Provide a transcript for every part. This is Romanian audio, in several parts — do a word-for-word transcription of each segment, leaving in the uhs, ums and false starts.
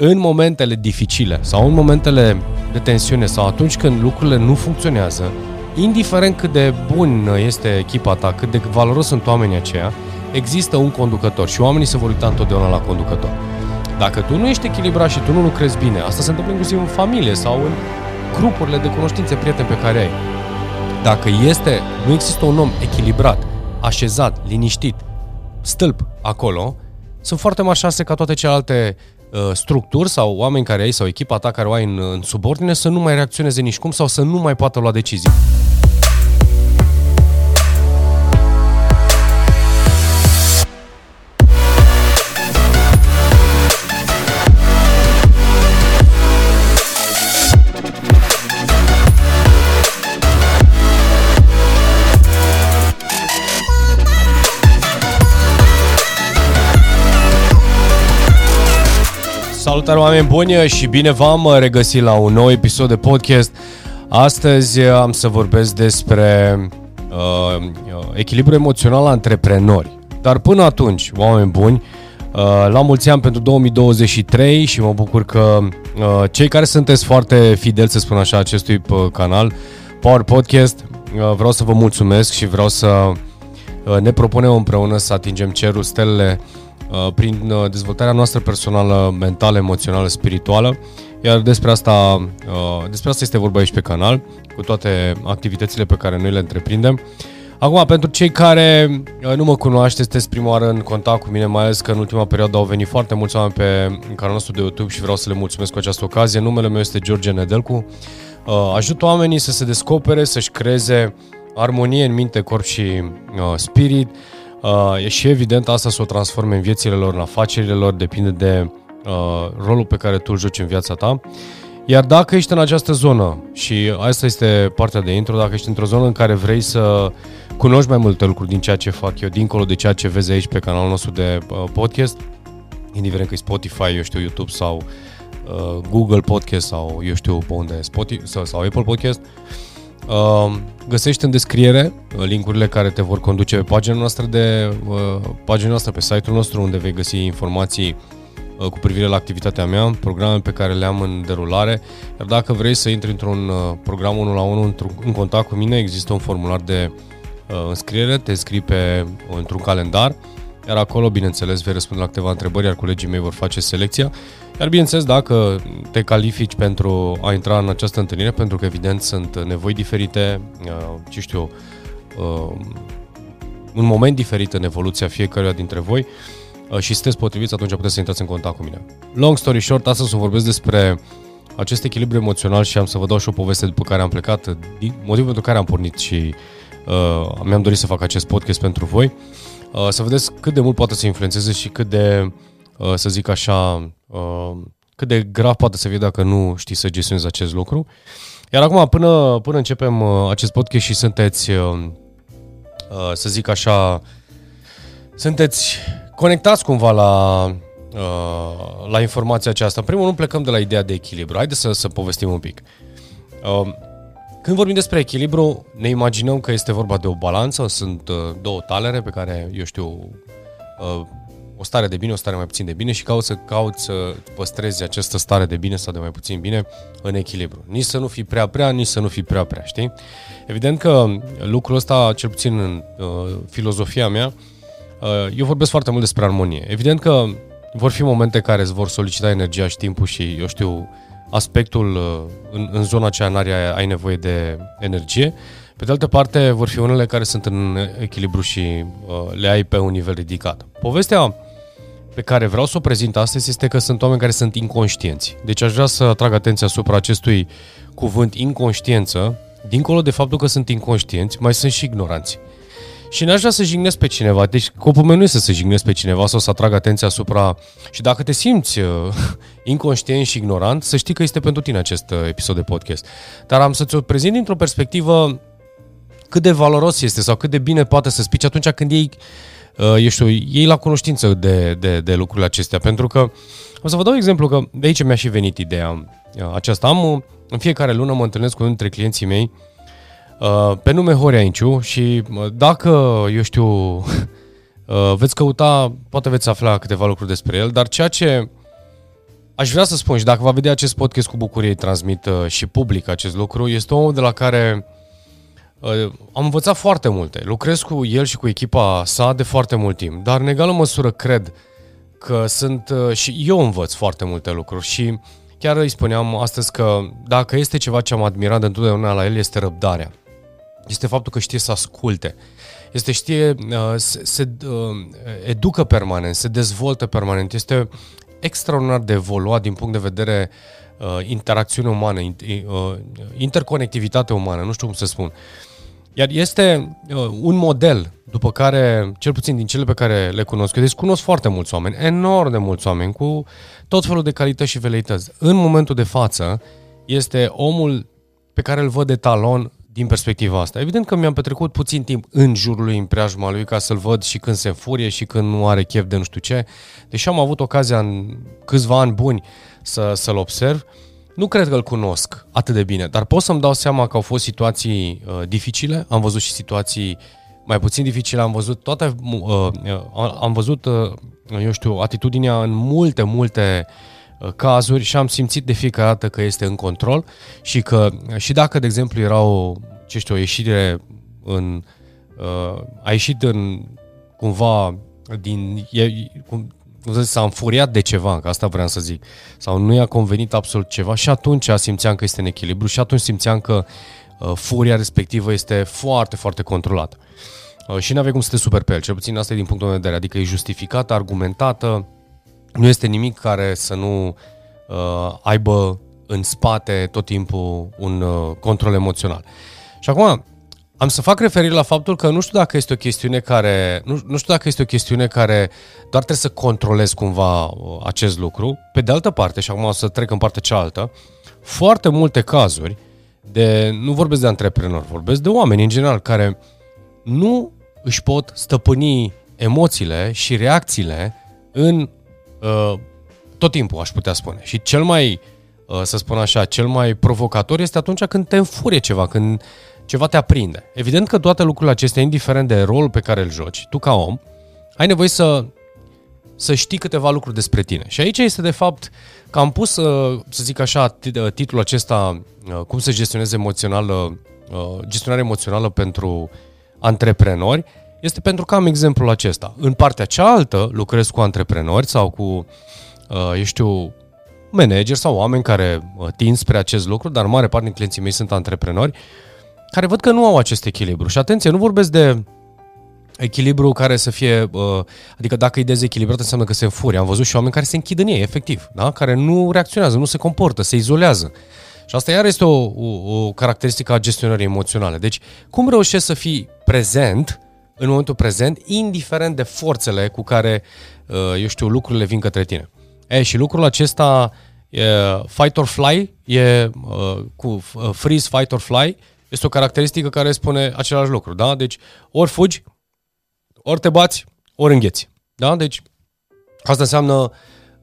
în momentele dificile sau în momentele de tensiune sau atunci când lucrurile nu funcționează, indiferent cât de bun este echipa ta, cât de valoros sunt oamenii aceia, există un conducător și oamenii se vor uita întotdeauna la conducător. Dacă tu nu ești echilibrat și tu nu lucrezi bine, asta se întâmplă inclusiv în familie sau în grupurile de cunoștințe, prieteni pe care ai. Dacă este, nu există un om echilibrat, așezat, liniștit, stâlp acolo, sunt foarte mari șanse ca toate celelalte uh, structuri sau oameni care ai sau echipa ta care o ai în, în subordine să nu mai reacționeze nicicum sau să nu mai poată lua decizii. Salutare oameni buni și bine v-am regăsit la un nou episod de podcast. Astăzi am să vorbesc despre uh, echilibru emoțional la antreprenori. Dar până atunci, oameni buni, uh, la mulți ani pentru două mii douăzeci și trei și mă bucur că uh, cei care sunteți foarte fideli, să spun așa, acestui canal, Power Podcast, uh, vreau să vă mulțumesc și vreau să uh, ne propunem împreună să atingem cerul, stelele, prin dezvoltarea noastră personală, mentală, emoțională, spirituală. Iar despre asta, despre asta este vorba aici pe canal, cu toate activitățile pe care noi le întreprindem. Acum, pentru cei care nu mă cunoaște, sunteți prima oară în contact cu mine, mai ales că în ultima perioadă au venit foarte mulți oameni pe canalul nostru de YouTube și vreau să le mulțumesc cu această ocazie. Numele meu este George Nedelcu. Ajut oamenii să se descopere, să-și creeze armonie în minte, corp și spirit. Uh, și evident asta să o transforme în viețile lor, în afacerile lor, depinde de uh, rolul pe care tu îl joci în viața ta. Iar dacă ești în această zonă, și asta este partea de intro, dacă ești într-o zonă în care vrei să cunoști mai multe lucruri din ceea ce fac eu, dincolo de ceea ce vezi aici pe canalul nostru de uh, podcast, indiferent că e Spotify, eu știu, YouTube sau uh, Google Podcast sau eu știu pe unde, Spotify sau, sau Apple Podcast, găsești în descriere link-urile care te vor conduce pe pagina noastră, de, pagina noastră pe site-ul nostru, unde vei găsi informații cu privire la activitatea mea, programe pe care le am în derulare. Iar dacă vrei să intri într-un program unu la unu, în contact cu mine, există un formular de înscriere, te înscrii pe, într-un calendar, iar acolo, bineînțeles, vei răspunde la câteva întrebări, iar colegii mei vor face selecția. Iar bineînțeles, dacă te califici pentru a intra în această întâlnire, pentru că evident sunt nevoi diferite, ce știu, un moment diferit în evoluția fiecăruia dintre voi și sunteți potriviți, atunci puteți să intrați în contact cu mine. Long story short, astăzi o vorbesc despre acest echilibru emoțional și am să vă dau și o poveste după care am plecat, motivul pentru care am pornit și uh, mi-am dorit să fac acest podcast pentru voi, uh, să vedeți cât de mult poate să influențeze și cât de, uh, să zic așa, cât de grav poate să fie dacă nu știi să gestionezi acest lucru. Iar acum, până, până începem acest podcast și sunteți, să zic așa, sunteți conectați cumva la, la informația aceasta. În primul rând, plecăm de la ideea de echilibru. Haideți să, să povestim un pic. Când vorbim despre echilibru, ne imaginăm că este vorba de o balanță, sunt două talere pe care, eu știu, o stare de bine, o stare mai puțin de bine și cauți să, cauți să păstrezi această stare de bine sau de mai puțin bine în echilibru. Nici să nu fii prea prea, nici să nu fii prea prea, știi? Evident că lucrul ăsta, cel puțin în uh, filozofia mea, uh, eu vorbesc foarte mult despre armonie. Evident că vor fi momente care îți vor solicita energia și timpul și, eu știu, aspectul uh, în, în zona aceea, în area ai nevoie de energie. Pe de altă parte, vor fi unele care sunt în echilibru și uh, le ai pe un nivel ridicat. Povestea pe care vreau să o prezint astăzi este că sunt oameni care sunt inconștienți. Deci aș vrea să atrag atenția asupra acestui cuvânt inconștiență. Dincolo de faptul că sunt inconștienți, mai sunt și ignoranți. Și n-aș vrea să jignesc pe cineva. Deci scopul meu nu este să jignesc pe cineva sau să atrag atenția asupra... Și dacă te simți uh, inconștient și ignorant, să știi că este pentru tine acest uh, episod de podcast. Dar am să ți-o prezint dintr-o perspectivă cât de valoros este sau cât de bine poate să spici atunci când ei, eu știu, ei la cunoștință de, de, de lucrurile acestea. Pentru că, o să vă dau exemplu, că de aici mi-a și venit ideea aceasta. Am, în fiecare lună mă întâlnesc cu unul dintre clienții mei pe nume Horia Ancuța și dacă, eu știu, veți căuta, poate veți afla câteva lucruri despre el, dar ceea ce Aș vrea să spun, și dacă va vedea acest podcast cu bucurie, transmit uh, și public acest lucru, este omul de la care uh, am învățat foarte multe. Lucrez cu el și cu echipa sa de foarte mult timp, dar în egală măsură cred că sunt uh, și eu învăț foarte multe lucruri și chiar îi spuneam astăzi că dacă este ceva ce am admirat de întotdeauna la el, este răbdarea. Este faptul că știe să asculte. Este știe, uh, se, se uh, educă permanent, se dezvoltă permanent. Este extraordinar de evoluat din punct de vedere uh, interacțiune umană, in, uh, interconectivitate umană, nu știu cum să spun. Iar este uh, un model după care, cel puțin din cele pe care le cunosc, eu deci cunosc foarte mulți oameni, enorm de mulți oameni, cu tot felul de calități și veleități. În momentul de față este omul pe care îl văd de talon din perspectiva asta. Evident că mi-am petrecut puțin timp în jurul lui, în preajma lui, ca să-l văd și când se înfurie și când nu are chef de nu știu ce. Deși am avut ocazia în câțiva ani buni să, să-l observ, nu cred că îl cunosc atât de bine, dar pot să-mi dau seama că au fost situații uh, dificile, am văzut și situații mai puțin dificile, am văzut toate, uh, am văzut, uh, eu știu, atitudinea în multe, multe cazuri și am simțit de fiecare dată că este în control și că și dacă, de exemplu, era o, ce știu, o ieșire în, uh, a ieșit în cumva din, e, cum, cum să zic, s-a înfuriat de ceva, că asta vreau să zic, sau nu i-a convenit absolut ceva și atunci simțeam că este în echilibru și atunci simțeam că uh, furia respectivă este foarte, foarte controlată. Uh, și n-avea cum să te superi pe el, cel puțin asta e din punctul meu de vedere, adică e justificată, argumentată. Nu este nimic care să nu uh, aibă în spate tot timpul un uh, control emoțional. Și acum am să fac referire la faptul că nu știu dacă este o chestiune care nu, nu știu dacă este o chestiune care doar trebuie să controlezi cumva uh, acest lucru. Pe de altă parte, și acum o să trec în partea cealaltă, foarte multe cazuri de, nu vorbesc de antreprenori, vorbesc de oameni în general care nu își pot stăpâni emoțiile și reacțiile în tot timpul, aș putea spune. Și cel mai, să spun așa, cel mai provocator este atunci când te înfurie ceva, când ceva te aprinde. Evident că toate lucrurile acestea, indiferent de rolul pe care îl joci, tu ca om, ai nevoie să, să știi câteva lucruri despre tine. Și aici este, de fapt, că am pus, să zic așa, titlul acesta, cum să gestionezi emoțională, gestionare emoțională pentru antreprenori, este pentru că am exemplul acesta. În partea cealaltă lucrez cu antreprenori sau cu, eu știu, manageri sau oameni care tind spre acest lucru, dar în mare parte din clienții mei sunt antreprenori, care văd că nu au acest echilibru. Și atenție, nu vorbesc de echilibru care să fie, adică dacă e dezechilibrat înseamnă că se înfurie. Am văzut și oameni care se închid în ei, efectiv, da? Care nu reacționează, nu se comportă, se izolează. Și asta iar este o, o, o caracteristică a gestionării emoționale. Deci, cum reușești să fii prezent în momentul prezent, indiferent de forțele cu care, eu știu, lucrurile vin către tine. E, și lucrul acesta, e, fight or fly, e, cu freeze, fight or fly, este o caracteristică care spune același lucru. Da? Deci, ori fugi, ori te bați, ori îngheți. Da? Deci, asta înseamnă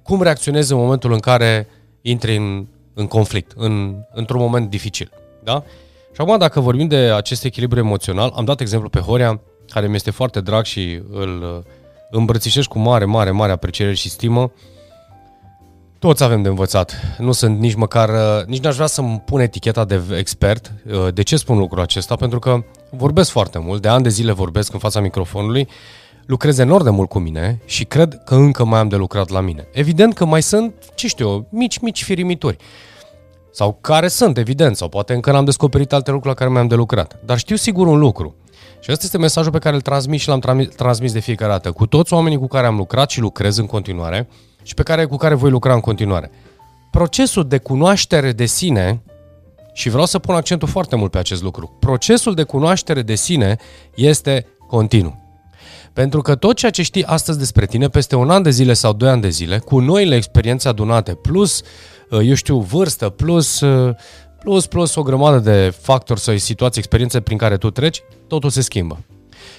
cum reacționezi în momentul în care intri în, în conflict, în, într-un moment dificil. Da? Și acum, dacă vorbim de acest echilibru emoțional, am dat exemplu pe Horia, care mi este foarte drag și îl îmbrățișez cu mare, mare, mare apreciere și stimă. Toți avem de învățat. Nu sunt nici măcar, nici n-aș vrea să-mi pun eticheta de expert. De ce spun lucrul acesta? Pentru că vorbesc foarte mult, de ani de zile vorbesc în fața microfonului, lucrez enorm de mult cu mine și cred că încă mai am de lucrat la mine. Evident că mai sunt, ce știu eu, mici, mici firimituri. Sau care sunt, evident, sau poate încă n-am descoperit alte lucruri la care mai am de lucrat. Dar știu sigur un lucru. Și ăsta este mesajul pe care îl transmit și l-am transmis de fiecare dată cu toți oamenii cu care am lucrat și lucrez în continuare și pe care, cu care voi lucra în continuare. Procesul de cunoaștere de sine, și vreau să pun accentul foarte mult pe acest lucru, procesul de cunoaștere de sine este continuu. Pentru că tot ceea ce știi astăzi despre tine, peste un an de zile sau doi ani de zile, cu noile experiențe adunate, plus, eu știu, vârstă, plus... Plus, plus o grămadă de factori sau situații, experiențe prin care tu treci, totul se schimbă.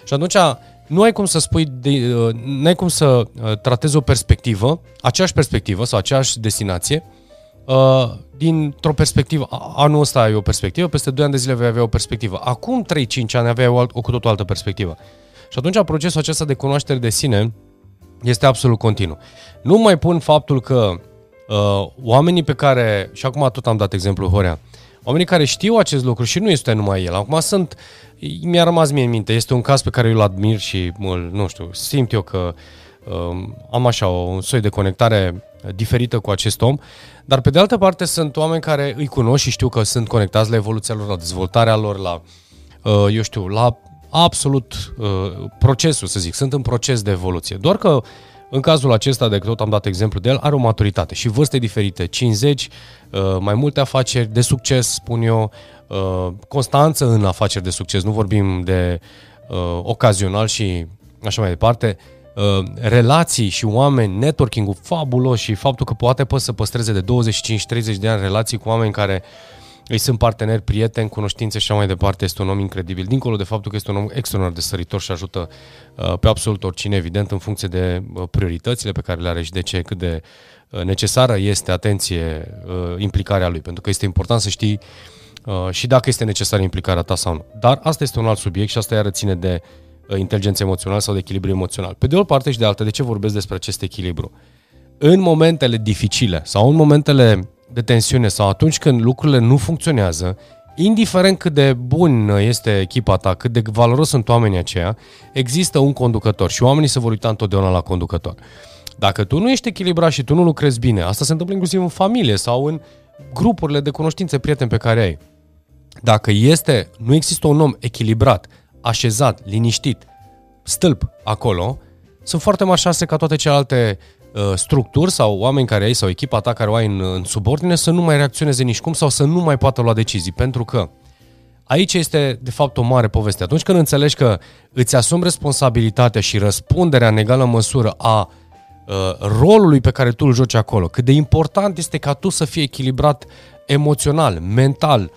Și atunci nu ai cum să spui, nu ai cum să tratezi o perspectivă, aceeași perspectivă sau aceeași destinație, dintr-o perspectivă, anul ăsta ai o perspectivă, peste doi ani de zile vei avea o perspectivă, acum trei cinci ani aveai o, alt, o cu totul altă perspectivă. Și atunci procesul acesta de cunoaștere de sine este absolut continuu. Nu mai pun faptul că uh, oamenii pe care, și acum tot am dat exemplu Horea, oamenii care știu acest lucru și nu este numai el, acum sunt, mi-a rămas mie în minte, este un caz pe care eu îl admir și, nu știu, simt eu că uh, am așa un soi de conectare diferită cu acest om, dar pe de altă parte sunt oameni care îi cunosc și știu că sunt conectați la evoluția lor, la dezvoltarea lor, la, uh, eu știu, la absolut uh, procesul, să zic, sunt în proces de evoluție. Doar că în cazul acesta, de tot am dat exemplu de el, are o maturitate și vârste diferite, cincizeci, uh, mai multe afaceri de succes, spun eu, uh, constanță în afaceri de succes, nu vorbim de uh, ocazional și așa mai departe, uh, relații și oameni, networking-ul fabulos și faptul că poate poți să păstreze de douăzeci și cinci treizeci de ani relații cu oameni care îi sunt parteneri, prieteni, cunoștințe și așa mai departe. Este un om incredibil, dincolo de faptul că este un om extraordinar de săritor și ajută pe absolut oricine, evident, în funcție de prioritățile pe care le are și de ce, cât de necesară este, atenție, implicarea lui, pentru că este important să știi și dacă este necesară implicarea ta sau nu. Dar asta este un alt subiect și asta iară ține de inteligență emoțională sau de echilibru emoțional. Pe de o parte și de altă, de ce vorbesc despre acest echilibru? În momentele dificile sau în momentele de tensiune sau atunci când lucrurile nu funcționează, indiferent cât de bun este echipa ta, cât de valoros sunt oamenii aceia, există un conducător și oamenii se vor uita întotdeauna la conducător. Dacă tu nu ești echilibrat și tu nu lucrezi bine, asta se întâmplă inclusiv în familie sau în grupurile de cunoștințe, prieteni pe care ai. Dacă este, nu există un om echilibrat, așezat, liniștit, stâlp acolo, sunt foarte mari șanse ca toate celelalte structuri sau oameni care ai sau echipa ta care o ai în, în subordine să nu mai reacționeze nicicum sau să nu mai poată lua decizii, pentru că aici este de fapt o mare poveste. Atunci când înțelegi că îți asumi responsabilitatea și răspunderea în egală măsură a uh, rolului pe care tu îl joci acolo, cât de important este ca tu să fii echilibrat emoțional, mental,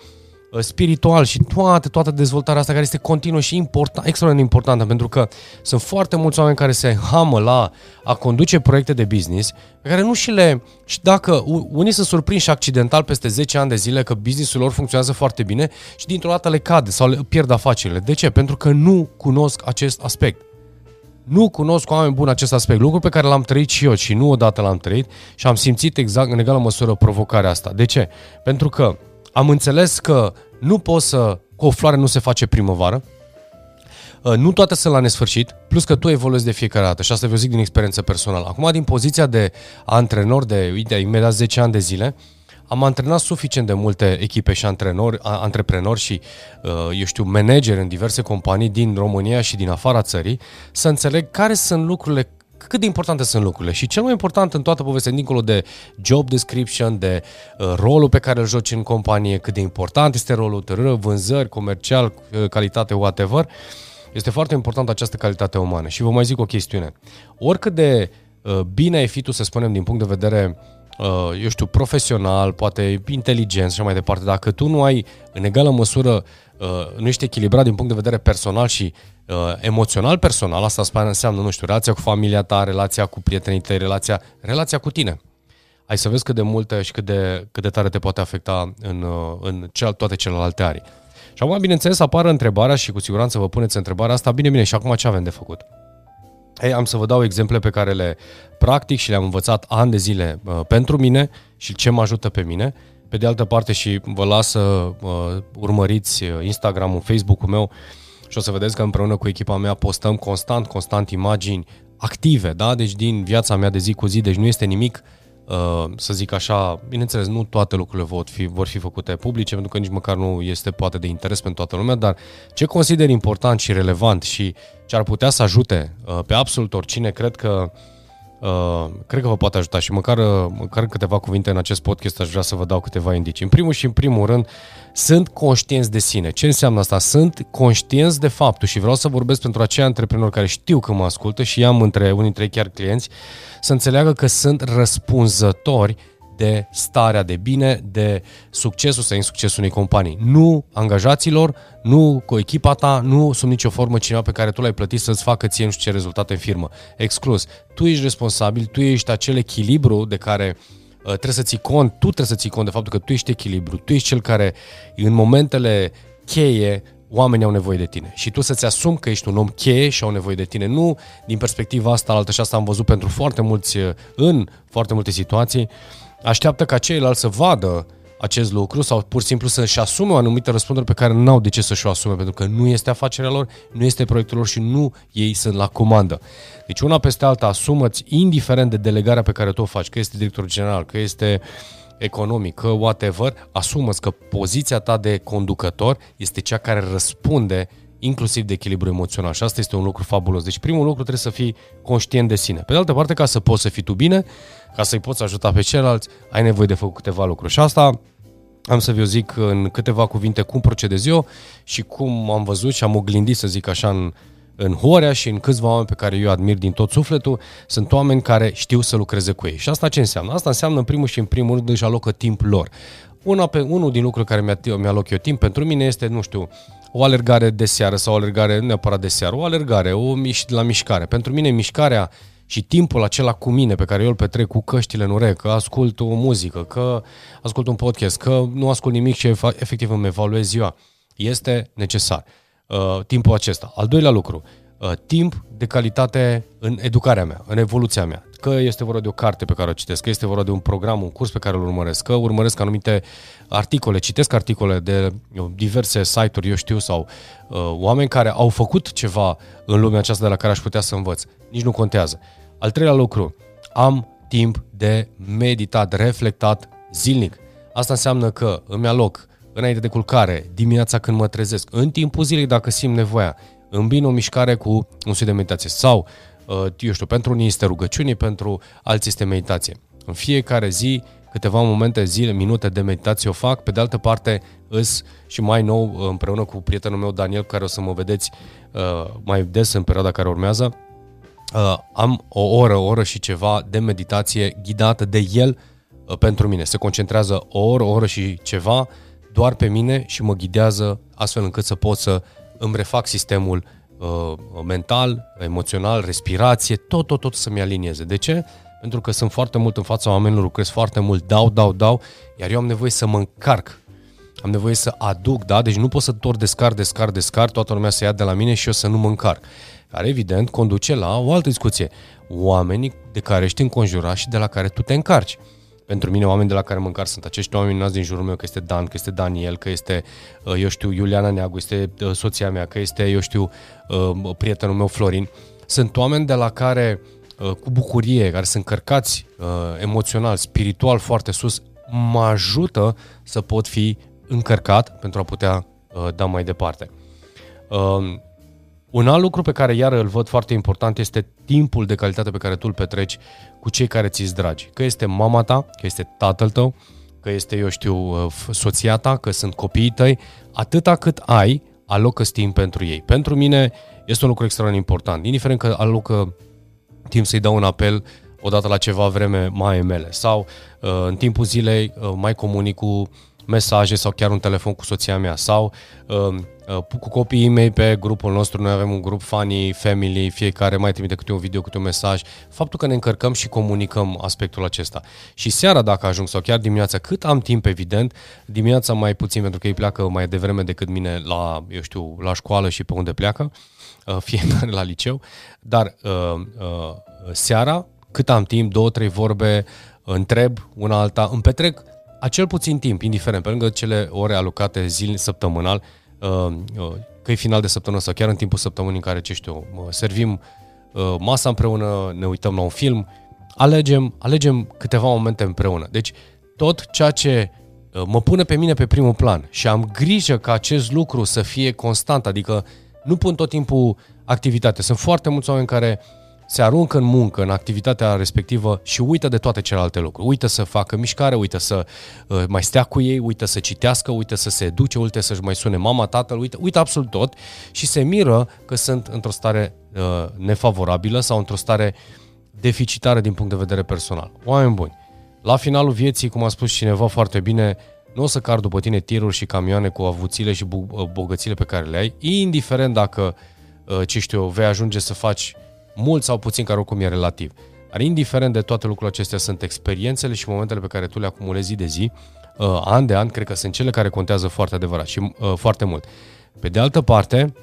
spiritual și toată, toată dezvoltarea asta care este continuă și important, extraordinar importantă, pentru că sunt foarte mulți oameni care se hamă la a conduce proiecte de business pe care nu și le... Și dacă unii sunt surprinși accidental peste zece ani de zile că businessul lor funcționează foarte bine și dintr-o dată le cade sau le pierd afacerile. De ce? Pentru că nu cunosc acest aspect. Nu cunosc oameni buni acest aspect, lucru pe care l-am trăit și eu și nu odată l-am trăit și am simțit exact în egală măsură provocarea asta. De ce? Pentru că am înțeles că nu poți să, cu o floare nu se face primăvară, nu toate sunt la nesfârșit, plus că tu evoluezi de fiecare dată și asta vă zic din experiență personală. Acum, din poziția de antrenor de, uite, imediat zece ani de zile, am antrenat suficient de multe echipe și antrenori, antreprenori și, eu știu, manageri în diverse companii din România și din afara țării, să înțeleg care sunt lucrurile, cât de importante sunt lucrurile. Și cel mai important în toată povestea, dincolo de job description, de uh, rolul pe care îl joci în companie, cât de important este rolul tărâră, vânzări, comercial, calitate, whatever, este foarte importantă această calitate umană. Și vă mai zic o chestiune. Oricât de uh, bine ai fi tu, să spunem, din punct de vedere, uh, eu știu, profesional, poate inteligent și mai departe, dacă tu nu ai în egală măsură, uh, nu ești echilibrat din punct de vedere personal și emoțional, personal, asta înseamnă, nu știu, relația cu familia ta, relația cu prietenii tăi, relația, relația cu tine. Ai să vezi cât de multe și cât de, cât de tare te poate afecta în, în cel, toate celelalte arii. Și acum, bineînțeles, apară întrebarea și cu siguranță vă puneți întrebarea asta, bine, bine, și acum ce avem de făcut? Ei, am să vă dau exemple pe care le practic și le-am învățat ani de zile pentru mine și ce mă ajută pe mine. Pe de altă parte și vă las să urmăriți Instagram-ul, Facebook-ul meu, și o să vedeți că împreună cu echipa mea postăm constant, constant imagini active, da? Deci din viața mea de zi cu zi, deci nu este nimic, să zic așa, bineînțeles, nu toate lucrurile vor fi, vor fi făcute publice, pentru că nici măcar nu este poate de interes pentru toată lumea, dar ce consider important și relevant și ce ar putea să ajute pe absolut oricine, cred că, cred că vă poate ajuta și măcar, măcar câteva cuvinte în acest podcast aș vrea să vă dau câteva indicii. În primul și în primul rând, sunt conștienți de sine. Ce înseamnă asta? Sunt conștienți de faptul și vreau să vorbesc pentru acei antreprenori care știu că mă ascultă și i-am între unii dintre ei chiar clienți, să înțeleagă că sunt răspunzători de starea de bine, de succesul sau insuccesul unei companii. Nu angajaților, nu cu echipa ta, nu sub nicio formă cineva pe care tu l-ai plătit să-ți facă ție nu știu ce rezultate în firmă. Exclus. Tu ești responsabil, tu ești acel echilibru de care uh, trebuie să ții cont, tu trebuie să ții cont de faptul că tu ești echilibru, tu ești cel care în momentele cheie oamenii au nevoie de tine și tu să-ți asumi că ești un om cheie și au nevoie de tine, nu din perspectiva asta altă, și asta am văzut pentru foarte mulți, în foarte multe situații, Așteaptă ca ceilalți să vadă acest lucru sau pur și simplu să-și asume o anumită răspundere pe care n-au de ce să-și o asume, pentru că nu este afacerea lor, nu este proiectul lor și nu ei sunt la comandă. Deci una peste alta, asumă-ți, indiferent de delegarea pe care tu o faci, că este director general, că este economic, că whatever, asumă-ți că poziția ta de conducător este cea care răspunde inclusiv de echilibru emoțional. Și asta este un lucru fabulos. Deci primul lucru, trebuie să fii conștient de sine. Pe de altă parte, ca să poți să fii tu bine, ca să-i poți ajuta pe ceilalți, ai nevoie de făcut câteva lucruri. Și asta am să vi-o zic în câteva cuvinte cum procedez eu și cum am văzut și am oglindit, să zic așa, în, în Horia și în câțiva oameni pe care eu admir din tot sufletul. Sunt oameni care știu să lucreze cu ei. Și asta ce înseamnă? Asta înseamnă în primul și în primul rând își alocă timp lor. Una pe, unul din lucruri care mi-a, mi-aloc eu timp pentru mine este, nu știu, o alergare de seară sau o alergare, nu neapărat de seară, o alergare, o miș- la mișcare. Pentru mine mișcarea și timpul acela cu mine pe care eu îl petrec cu căștile în urechi, că ascult o muzică, că ascult un podcast, că nu ascult nimic și efectiv îmi evaluez ziua, este necesar. Uh, timpul acesta. Al doilea lucru, uh, timp de calitate în educarea mea, în evoluția mea. Că este vorba de o carte pe care o citesc, că este vorba de un program, un curs pe care îl urmăresc, că urmăresc anumite articole, citesc articole de diverse site-uri, eu știu, sau uh, oameni care au făcut ceva în lumea aceasta de la care aș putea să învăț. Nici nu contează. Al treilea lucru, am timp de meditat, reflectat zilnic. Asta înseamnă că îmi aloc înainte de culcare, dimineața când mă trezesc, în timpul zilei dacă simt nevoia, îmbin o mișcare cu un soi de meditație sau eu știu, pentru unii este rugăciune, pentru alții este meditație. În fiecare zi, câteva momente, zile, minute de meditație o fac. Pe de altă parte, îs și mai nou, împreună cu prietenul meu, Daniel, care o să mă vedeți uh, mai des în perioada care urmează, uh, am o oră, o oră și ceva de meditație ghidată de el uh, pentru mine. Se concentrează o oră, o oră și ceva doar pe mine și mă ghidează astfel încât să pot să îmi refac sistemul mental, emoțional, respirație, tot, tot, tot să-mi alinieze. De ce? Pentru că sunt foarte mult în fața oamenilor, lucrez foarte mult, dau, dau, dau, iar eu am nevoie să mă încarc. Am nevoie să aduc, da? Deci nu pot să doar descar, descar, descar, toată lumea să ia de la mine și eu să nu mă încarc. Care, evident, conduce la o altă discuție. Oamenii de care ești înconjurat și de la care tu te încarci. Pentru mine, oamenii de la care mă încarc sunt acești oameni nați din jurul meu, că este Dan, că este Daniel, că este, eu știu, Iuliana Neagu, este soția mea, că este, eu știu, prietenul meu Florin. Sunt oameni de la care, cu bucurie, care sunt încărcați emoțional, spiritual foarte sus, mă ajută să pot fi încărcat pentru a putea da mai departe. Un alt lucru pe care iar îl văd foarte important este timpul de calitate pe care tu îl petreci cu cei care ți-s dragi. Că este mama ta, că este tatăl tău, că este, eu știu, soția ta, că sunt copiii tăi. Atâta cât ai, alocă-ți timp pentru ei. Pentru mine este un lucru extrem de important. Indiferent că alocă timp să-i dau un apel odată la ceva vreme mai mele sau în timpul zilei mai comunic cu mesaje sau chiar un telefon cu soția mea sau cu copiii mei pe grupul nostru, noi avem un grup funny, family, fiecare mai trimite câte un video, câte un mesaj, faptul că ne încărcăm și comunicăm aspectul acesta. Și seara dacă ajung sau chiar dimineața, cât am timp evident, dimineața mai puțin pentru că ei pleacă mai devreme decât mine la, eu știu, la școală și pe unde pleacă, fiecare la liceu, dar seara, cât am timp, două, trei vorbe, întreb una alta, îmi petrec acel puțin timp, indiferent, pe lângă cele ore alocate zil, săptămânal, că e final de săptămână sau chiar în timpul săptămânii în care, ce știu, servim masa împreună, ne uităm la un film, alegem, alegem câteva momente împreună. Deci tot ceea ce mă pune pe mine pe primul plan și am grijă ca acest lucru să fie constant, adică nu pun tot timpul activitate. Sunt foarte mulți oameni care se aruncă în muncă, în activitatea respectivă și uită de toate celelalte lucruri. Uită să facă mișcare, uită să uh, mai stea cu ei, uită să citească, uită să se educe, uită să-și mai sune mama, tatăl, uită, uită absolut tot și se miră că sunt într-o stare uh, nefavorabilă sau într-o stare deficitară din punct de vedere personal. Oameni buni, la finalul vieții, cum a spus cineva foarte bine, nu o să car după tine tiruri și camioane cu avuțiile și bogățile pe care le ai, indiferent dacă, uh, ce știu eu, vei ajunge să faci mult sau puțin, care oricum e relativ. Dar indiferent de toate lucrurile acestea, sunt experiențele și momentele pe care tu le acumulezi zi de zi, uh, an de an, cred că sunt cele care contează foarte adevărat și uh, foarte mult. Pe de altă parte,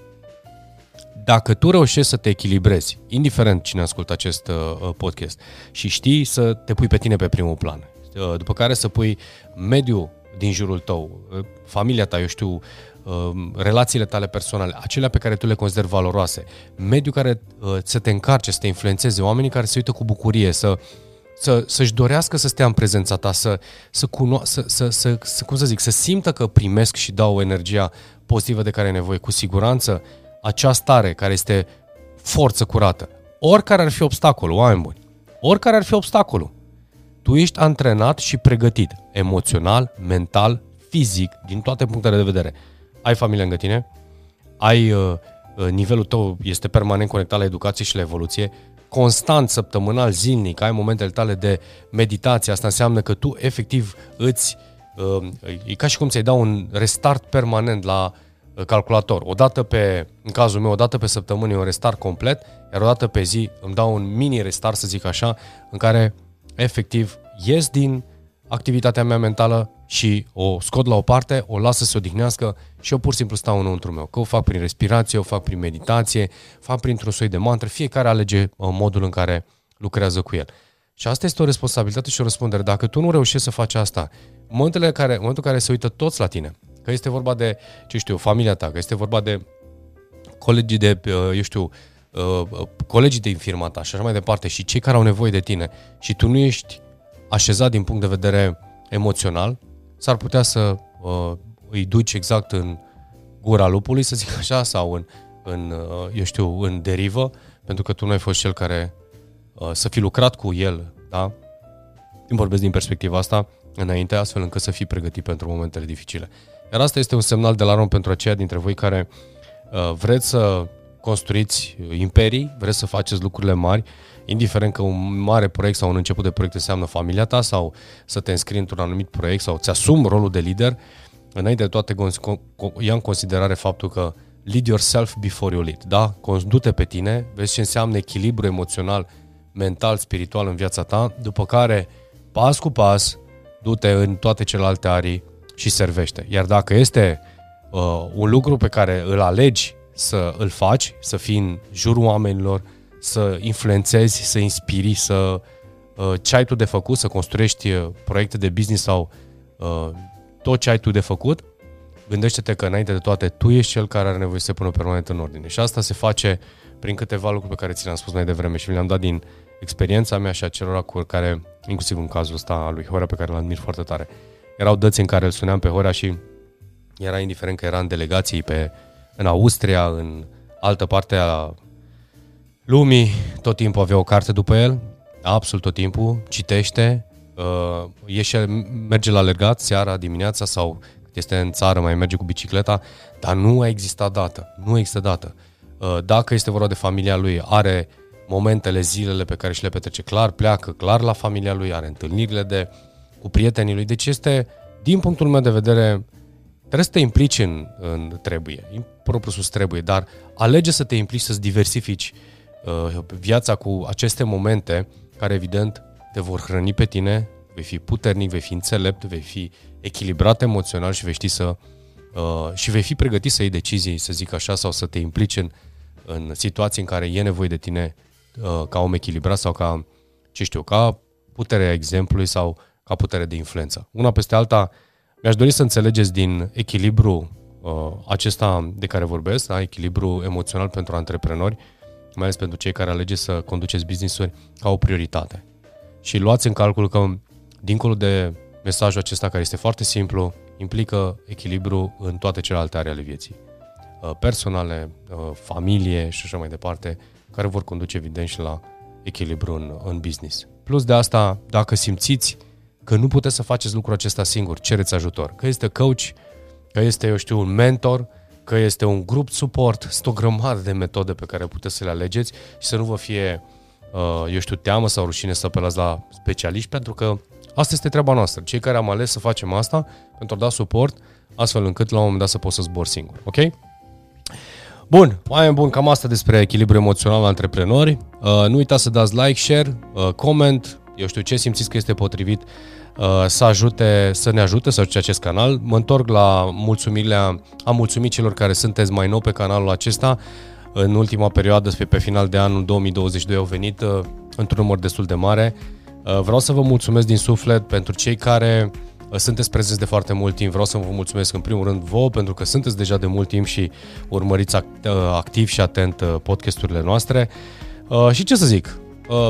dacă tu reușești să te echilibrezi, indiferent cine ascultă acest uh, podcast, și știi să te pui pe tine pe primul plan, după care să pui mediul din jurul tău, familia ta, eu știu, relațiile tale personale, acelea pe care tu le consideri valoroase, mediul care să te încarce, să te influențeze, oamenii care se uită cu bucurie, să, să, să-și dorească să stea în prezența ta, să, să, cuno- să, să, să, să, cum să zic, să simtă că primesc și dau energia pozitivă de care ai nevoie. Cu siguranță, acea stare care este forță curată, oricare ar fi obstacolul, oameni buni, oricare ar fi obstacolul, tu ești antrenat și pregătit emoțional, mental, fizic, din toate punctele de vedere. Ai familie lângă tine, ai, nivelul tău este permanent conectat la educație și la evoluție, constant, săptămânal, zilnic, ai momentele tale de meditație. Asta înseamnă că tu efectiv îți, e ca și cum ți-ai da un restart permanent la calculator. Odată pe, în cazul meu, odată pe săptămână e un restart complet, iar odată pe zi îmi dau un mini restart, să zic așa, în care efectiv ies din activitatea mea mentală și o scot la o parte, o las să se odihnească și eu pur și simplu stau înăuntru meu. Că o fac prin respirație, o fac prin meditație, fac printr-un soi de mantră, fiecare alege modul în care lucrează cu el. Și asta este o responsabilitate și o răspundere. Dacă tu nu reușești să faci asta, în momentele care, în momentul în care se uită toți la tine, că este vorba de, ce știu, familia ta, că este vorba de colegii de, eu știu, colegii din firma ta și așa mai departe și cei care au nevoie de tine și tu nu ești așezat din punct de vedere emoțional, s-ar putea să uh, îi duci exact în gura lupului, să zic așa, sau în, în uh, eu știu, în derivă, pentru că tu nu ai fost cel care uh, să fi lucrat cu el, da? Vorbesc din perspectiva asta înainte, astfel încât să fii pregătit pentru momentele dificile. Iar asta este un semnal de alarmă pentru aceia dintre voi care uh, vreți să construiți imperii, vreți să faceți lucrurile mari, indiferent că un mare proiect sau un început de proiect înseamnă familia ta sau să te înscrii într-un anumit proiect sau ți-asumi rolul de lider. Înainte de toate, ia în considerare faptul că lead yourself before you lead, da? Condu-te pe tine, vezi ce înseamnă echilibru emoțional, mental, spiritual în viața ta, după care, pas cu pas, du-te în toate celelalte arii și servește. Iar dacă este uh, un lucru pe care îl alegi să îl faci, să fii în jurul oamenilor, să influențezi, să inspiri, să ce ai tu de făcut, să construiești proiecte de business sau uh, tot ce ai tu de făcut, gândește-te că înainte de toate tu ești cel care are nevoie să se pună permanent în ordine. Și asta se face prin câteva lucruri pe care ți le-am spus mai devreme și mi le-am dat din experiența mea și a celor cu care, inclusiv în cazul ăsta al lui Horia, pe care l-am admirat foarte tare. Erau dăți în care îl suneam pe Horia și era indiferent că era în delegații pe în Austria, în altă parte a lumii, tot timpul avea o carte după el, absolut tot timpul, citește, uh, ieșe, merge la alergat seara, dimineața sau este în țară, mai merge cu bicicleta, dar nu a existat dată, nu există dată. Uh, dacă este vorba de familia lui, are momentele, zilele pe care și le petrece clar, pleacă clar la familia lui, are întâlnirile de, cu prietenii lui, deci este, din punctul meu de vedere, trebuie să te implici în, în trebuie, în propriu sus trebuie, dar alege să te implici, să-ți diversifici uh, viața cu aceste momente care, evident, te vor hrăni pe tine, vei fi puternic, vei fi înțelept, vei fi echilibrat emoțional și vei ști să, uh, și vei fi pregătit să iei decizii, să zic așa, sau să te implici în, în situații în care e nevoie de tine uh, ca om echilibrat sau ca, ce știu, ca puterea exemplului sau ca putere de influență. Una peste alta, mi-aș dori să înțelegeți din echilibru uh, acesta de care vorbesc, da? Echilibru emoțional pentru antreprenori, mai ales pentru cei care alegeți să conduceți business-uri, ca o prioritate. Și luați în calcul că, dincolo de mesajul acesta care este foarte simplu, implică echilibru în toate celelalte are ale vieții. Uh, personale, uh, familie și așa mai departe, care vor conduce evident și la echilibru în, în business. Plus de asta, dacă simțiți că nu puteți să faceți lucrul acesta singur, cereți ajutor. Că este coach, că este, eu știu, un mentor, că este un grup suport, sunt o grămadă de metode pe care puteți să le alegeți și să nu vă fie, eu știu, teamă sau rușine să apelați la specialiști, pentru că asta este treaba noastră. Cei care am ales să facem asta pentru a da suport, astfel încât la un moment dat să poți să zbori singur, ok? Bun, oameni buni, cam asta despre echilibru emoțional la antreprenori. Nu uitați să dați like, share, comment, eu știu ce simțiți că este potrivit uh, să ajute, să ne ajute să ajute acest canal. Mă întorc la mulțumirile, am mulțumit celor care sunteți mai nou pe canalul acesta. În ultima perioadă, pe final de anul două mii douăzeci și doi, au venit uh, într-un număr destul de mare Vreau să vă mulțumesc din suflet pentru cei care sunteți prezenți de foarte mult timp. Vreau să vă mulțumesc în primul rând vouă pentru că sunteți deja de mult timp și urmăriți activ și atent podcasturile noastre. Și ce să zic,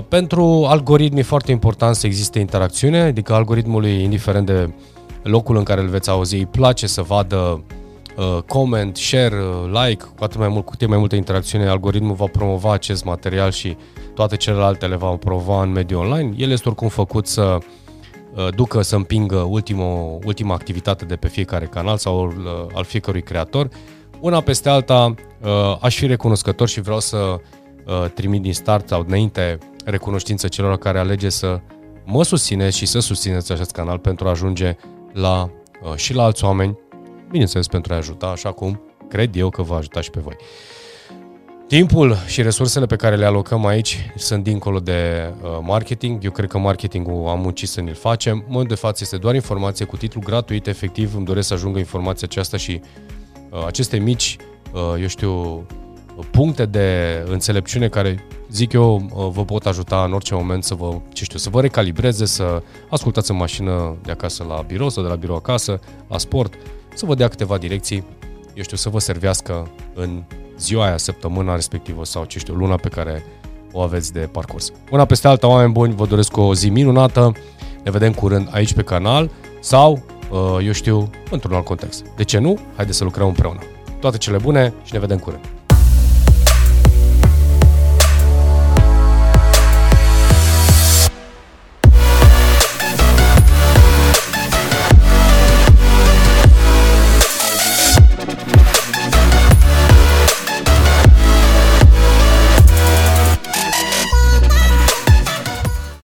pentru algoritmi e foarte important să existe interacțiune, adică algoritmului, indiferent de locul în care îl veți auzi, îi place să vadă comment, share, like, cu atât mai mult, cu cât mai multă interacțiune, algoritmul va promova acest material și toate celelalte le va promova în mediul online. El este oricum făcut să ducă, să împingă ultimo, ultima activitate de pe fiecare canal sau al fiecărui creator. Una peste alta, aș fi recunoscător și vreau să trimit din start sau înainte recunoștință celor care alege să mă susțineți și să susțineți acest canal pentru a ajunge la, și la alți oameni, bineînțeles pentru a ajuta, așa cum cred eu că vă ajuta și pe voi. Timpul și resursele pe care le alocăm aici sunt dincolo de marketing. Eu cred că marketingul am muncit să ne-l facem. Mă de față este doar informație cu titlu gratuit. Efectiv, îmi doresc să ajungă informația aceasta și uh, aceste mici, uh, eu știu, puncte de înțelepciune care, zic eu, vă pot ajuta în orice moment să vă, ce știu, să vă recalibreze, să ascultați în mașină de acasă la birou sau de la birou acasă, la sport, să vă dea câteva direcții, eu știu, să vă servească în ziua aia, săptămâna respectivă sau, ce știu, luna pe care o aveți de parcurs. Una peste alta, oameni buni, vă doresc o zi minunată, ne vedem curând aici pe canal sau, eu știu, într-un alt context. De ce nu? Haideți să lucrăm împreună. Toate cele bune și ne vedem curând!